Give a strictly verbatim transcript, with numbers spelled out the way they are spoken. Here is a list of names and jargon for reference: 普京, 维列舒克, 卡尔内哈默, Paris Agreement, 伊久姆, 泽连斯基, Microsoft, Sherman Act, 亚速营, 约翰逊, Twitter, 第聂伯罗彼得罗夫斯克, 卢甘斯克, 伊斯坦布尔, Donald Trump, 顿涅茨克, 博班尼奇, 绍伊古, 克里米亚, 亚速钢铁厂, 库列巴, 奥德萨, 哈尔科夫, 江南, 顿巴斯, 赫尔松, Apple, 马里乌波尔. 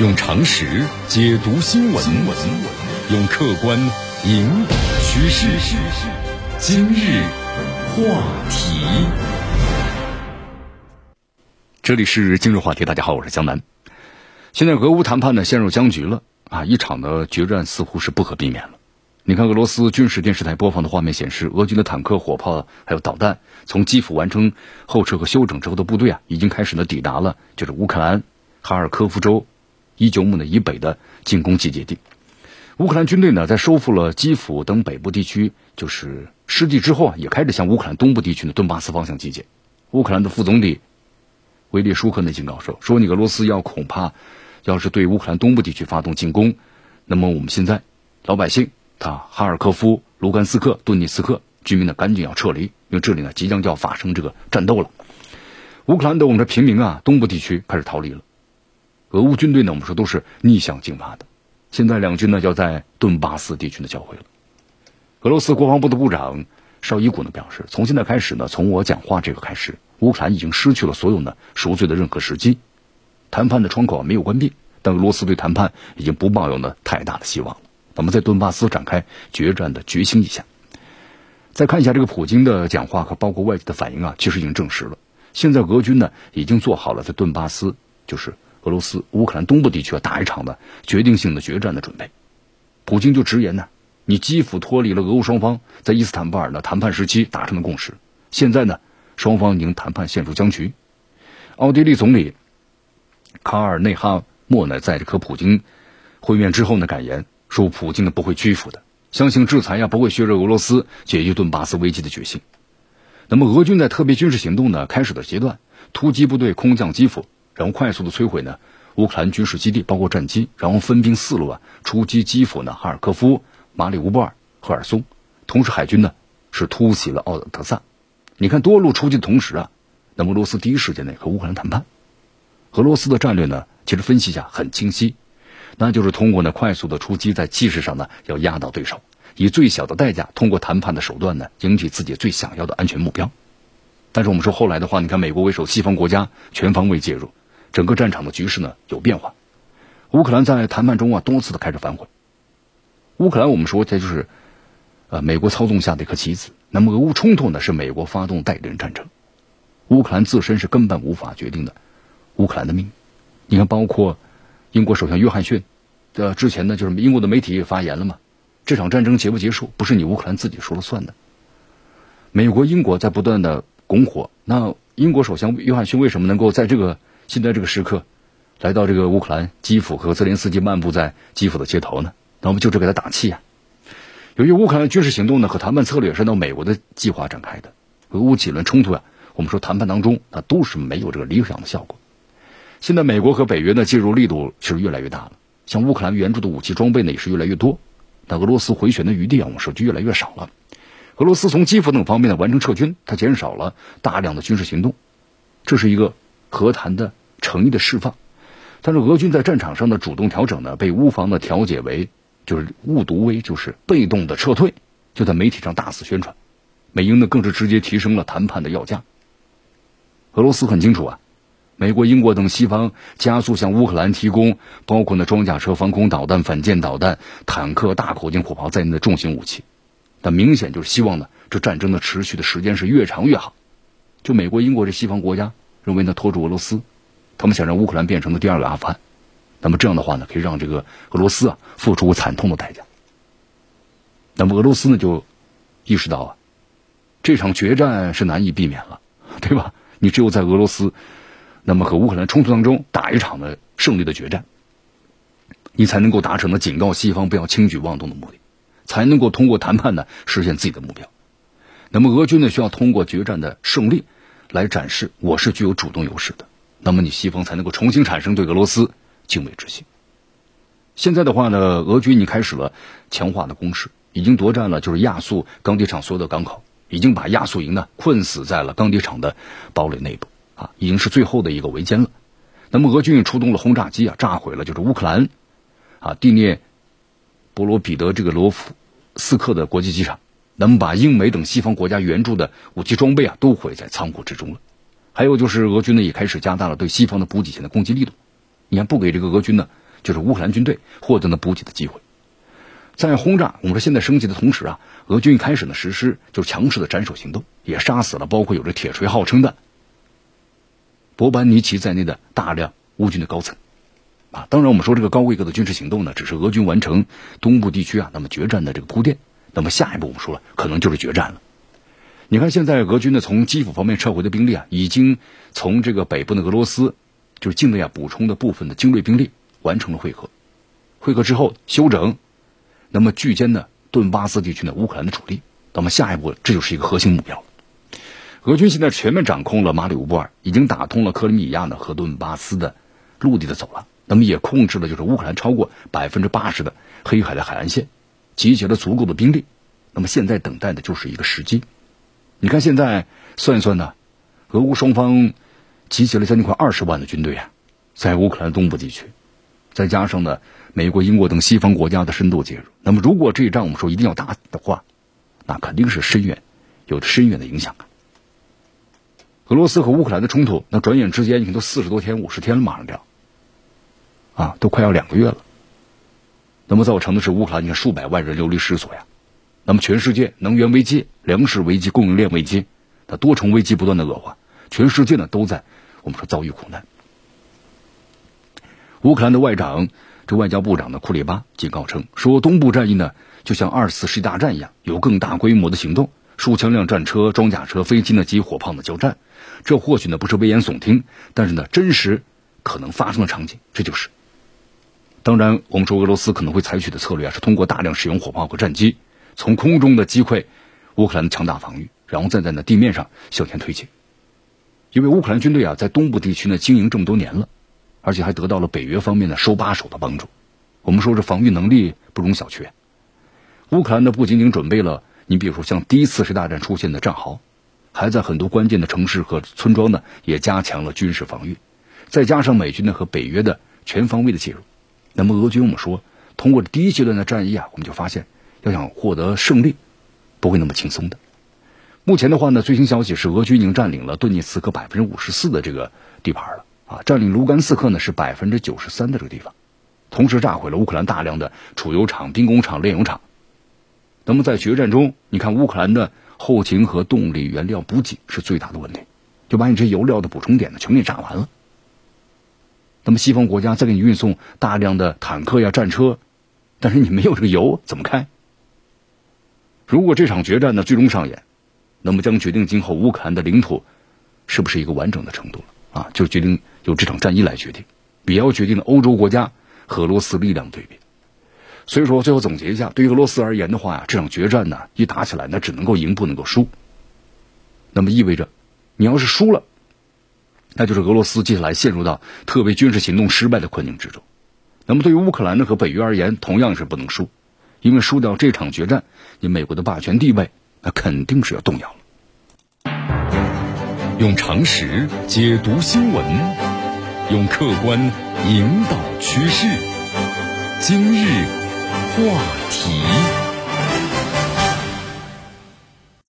用常识解读新闻，用客观引导趋势。今日话题，这里是今日话题。大家好，我是江南。现在俄乌谈判呢陷入僵局了啊，一场的决战似乎是不可避免了。你看，俄罗斯军事电视台播放的画面显示，俄军的坦克、火炮还有导弹，从基辅完成后撤和休整之后的部队啊，已经开始呢抵达了就是乌克兰哈尔科夫州伊久姆的以北的进攻集结地。乌克兰军队呢在收复了基辅等北部地区就是失地之后啊，也开始向乌克兰东部地区的顿巴斯方向集结。乌克兰的副总理维列舒克呢警告说说你俄罗斯要恐怕要是对乌克兰东部地区发动进攻，那么我们现在老百姓啊，哈尔科夫、卢甘斯克、顿涅茨克居民呢赶紧要撤离，因为这里呢即将就要发生这个战斗了。乌克兰的我们的平民啊，东部地区开始逃离了。俄乌军队呢，我们说都是逆向进发的。现在两军呢要在顿巴斯地区呢交汇了。俄罗斯国防部的部长绍伊古呢表示，从现在开始呢，从我讲话这个开始，乌克兰已经失去了所有呢赎罪的任何时机。谈判的窗口啊没有关闭，但俄罗斯对谈判已经不抱有呢太大的希望了。那么在顿巴斯展开决战的决心一下，再看一下这个普京的讲话和包括外界的反应啊，其实已经证实了，现在俄军呢已经做好了在顿巴斯就是俄罗斯乌克兰东部地区打一场的决定性的决战的准备。普京就直言呢，你基辅脱离了俄乌双方在伊斯坦布尔的谈判时期达成的共识，现在呢双方已经谈判陷入僵局。奥地利总理卡尔内哈默呢在和普京会面之后呢感言说，普京呢不会屈服的，相信制裁呀不会削弱俄罗斯解决顿巴斯危机的决心。那么俄军在特别军事行动呢开始的阶段，突击部队空降基辅，然后快速的摧毁呢乌克兰军事基地，包括战机，然后分兵四路啊出击基辅呢、哈尔科夫、马里乌波尔、赫尔松。同时海军呢是突袭了奥德萨。你看多路出击的同时啊，那么俄罗斯第一时间内和乌克兰谈判。俄罗斯的战略呢其实分析一下很清晰，那就是通过呢快速的出击，在气势上呢要压倒对手，以最小的代价通过谈判的手段呢赢取自己最想要的安全目标。但是我们说后来的话，你看美国为首西方国家全方位介入，整个战场的局势呢有变化。乌克兰在谈判中啊多次的开始反悔。乌克兰我们说这就是呃美国操纵下的一颗棋子，那么俄乌冲突呢是美国发动代理人战争，乌克兰自身是根本无法决定的乌克兰的命运。你看包括英国首相约翰逊，呃，之前呢就是英国的媒体也发言了嘛，这场战争结不结束不是你乌克兰自己说了算的。美国、英国在不断的拱火，那英国首相约翰逊为什么能够在这个现在这个时刻来到这个乌克兰基辅和泽连斯基漫步在基辅的街头呢？那我们就是给他打气啊。由于乌克兰军事行动呢和谈判策略是按照美国的计划展开的，俄乌几轮冲突啊，我们说谈判当中那都是没有这个理想的效果。现在美国和北约呢介入力度是越来越大了，像乌克兰援助的武器装备呢也是越来越多，但俄罗斯回旋的余地啊，我们说就越来越少了。俄罗斯从基辅等方面呢完成撤军，它减少了大量的军事行动，这是一个和谈的诚意的释放。但是俄军在战场上的主动调整呢，被乌方的调解为就是误读为就是被动的撤退，就在媒体上大肆宣传。美英呢更是直接提升了谈判的要价。俄罗斯很清楚啊，美国、英国等西方加速向乌克兰提供包括呢装甲车、防空导弹、反舰导弹、坦克、大口径火炮在内的重型武器，但明显就是希望呢这战争的持续的时间是越长越好。就美国、英国这西方国家认为呢拖住俄罗斯，他们想让乌克兰变成了第二个阿富汗，那么这样的话呢可以让这个俄罗斯啊付出惨痛的代价。那么俄罗斯呢就意识到啊，这场决战是难以避免了，对吧？你只有在俄罗斯那么和乌克兰冲突当中打一场的胜利的决战，你才能够达成的警告西方不要轻举妄动的目的，才能够通过谈判呢实现自己的目标。那么俄军呢需要通过决战的胜利来展示我是具有主动优势的，那么你西方才能够重新产生对俄罗斯敬畏之心。现在的话呢，俄军已经开始了强化的攻势，已经夺占了就是亚速钢铁厂所有的港口，已经把亚速营呢困死在了钢铁厂的堡垒内部啊，已经是最后的一个围歼了。那么俄军也出动了轰炸机啊，炸毁了就是乌克兰啊第聂伯罗彼得这个罗夫斯克的国际机场，那么把英美等西方国家援助的武器装备啊都毁在仓库之中了。还有就是俄军呢也开始加大了对西方的补给线的攻击力度。你看不给这个俄军呢就是乌克兰军队获得了补给的机会。在轰炸我们说现在升级的同时啊，俄军开始呢实施就是强势的斩首行动，也杀死了包括有着铁锤号称的博班尼奇在内的大量乌军的高层啊。当然我们说这个高规格的军事行动呢，只是俄军完成东部地区啊那么决战的这个铺垫，那么下一步我们说了可能就是决战了。你看现在俄军呢从基辅方面撤回的兵力啊，已经从这个北部的俄罗斯就是境内啊补充的部分的精锐兵力完成了会合，会合之后休整，那么聚歼呢顿巴斯地区呢乌克兰的主力，那么下一步这就是一个核心目标。俄军现在全面掌控了马里乌波尔，已经打通了克里米亚呢和顿巴斯的陆地的走廊，那么也控制了就是乌克兰超过 百分之八十 的黑海的海岸线，集结了足够的兵力，那么现在等待的就是一个时机。你看现在算一算呢，俄乌双方集结了将近快二十万的军队啊，在乌克兰东部地区，再加上呢美国、英国等西方国家的深度介入，那么如果这一仗我们说一定要打的话，那肯定是深远有着深远的影响啊。俄罗斯和乌克兰的冲突那转眼之间已经都四十多天、五十天了，马上掉啊，都快要两个月了。那么造成的是乌克兰你看数百万人流离失所呀，那么全世界能源危机、粮食危机、供应链危机，那多重危机不断的恶化，全世界呢都在我们说遭遇苦难。乌克兰的外长这外交部长呢库列巴警告称，说东部战役呢就像二次世界大战一样，有更大规模的行动，数千辆战车、装甲车、飞机呢及火炮的交战，这或许呢不是危言耸听，但是呢真实可能发生的场景，这就是。当然我们说俄罗斯可能会采取的策略啊，是通过大量使用火炮和战机，从空中的击溃乌克兰的强大防御，然后再在呢地面上向前推进。因为乌克兰军队啊在东部地区呢经营这么多年了，而且还得到了北约方面的手把手的帮助，我们说这防御能力不容小觑。乌克兰呢不仅仅准备了你比如说像第一次世界大战出现的战壕，还在很多关键的城市和村庄呢也加强了军事防御，再加上美军呢和北约的全方位的介入，那么俄军我们说通过第一阶段的战役啊，我们就发现要想获得胜利不会那么轻松的。目前的话呢，最新消息是俄军已经占领了顿涅茨克 百分之五十四 的这个地盘了啊，占领卢甘斯克呢是 百分之九十三 的这个地方，同时炸毁了乌克兰大量的储油厂、兵工厂、炼油厂。那么在决战中你看乌克兰的后勤和动力原料补给是最大的问题，就把你这油料的补充点呢全给炸完了，那么西方国家再给你运送大量的坦克呀、战车，但是你没有这个油怎么开。如果这场决战呢最终上演，那么将决定今后乌克兰的领土是不是一个完整的程度了啊，就决定由这场战役来决定，也要决定了欧洲国家和俄罗斯力量对比。所以说最后总结一下，对于俄罗斯而言的话呀，这场决战呢一打起来呢只能够赢不能够输，那么意味着你要是输了，那就是俄罗斯接下来陷入到特别军事行动失败的困境之中。那么对于乌克兰呢和北约而言同样是不能输，因为输掉这场决战，你美国的霸权地位那肯定是要动摇了。用常识解读新闻，用客观引导趋势。今日话题。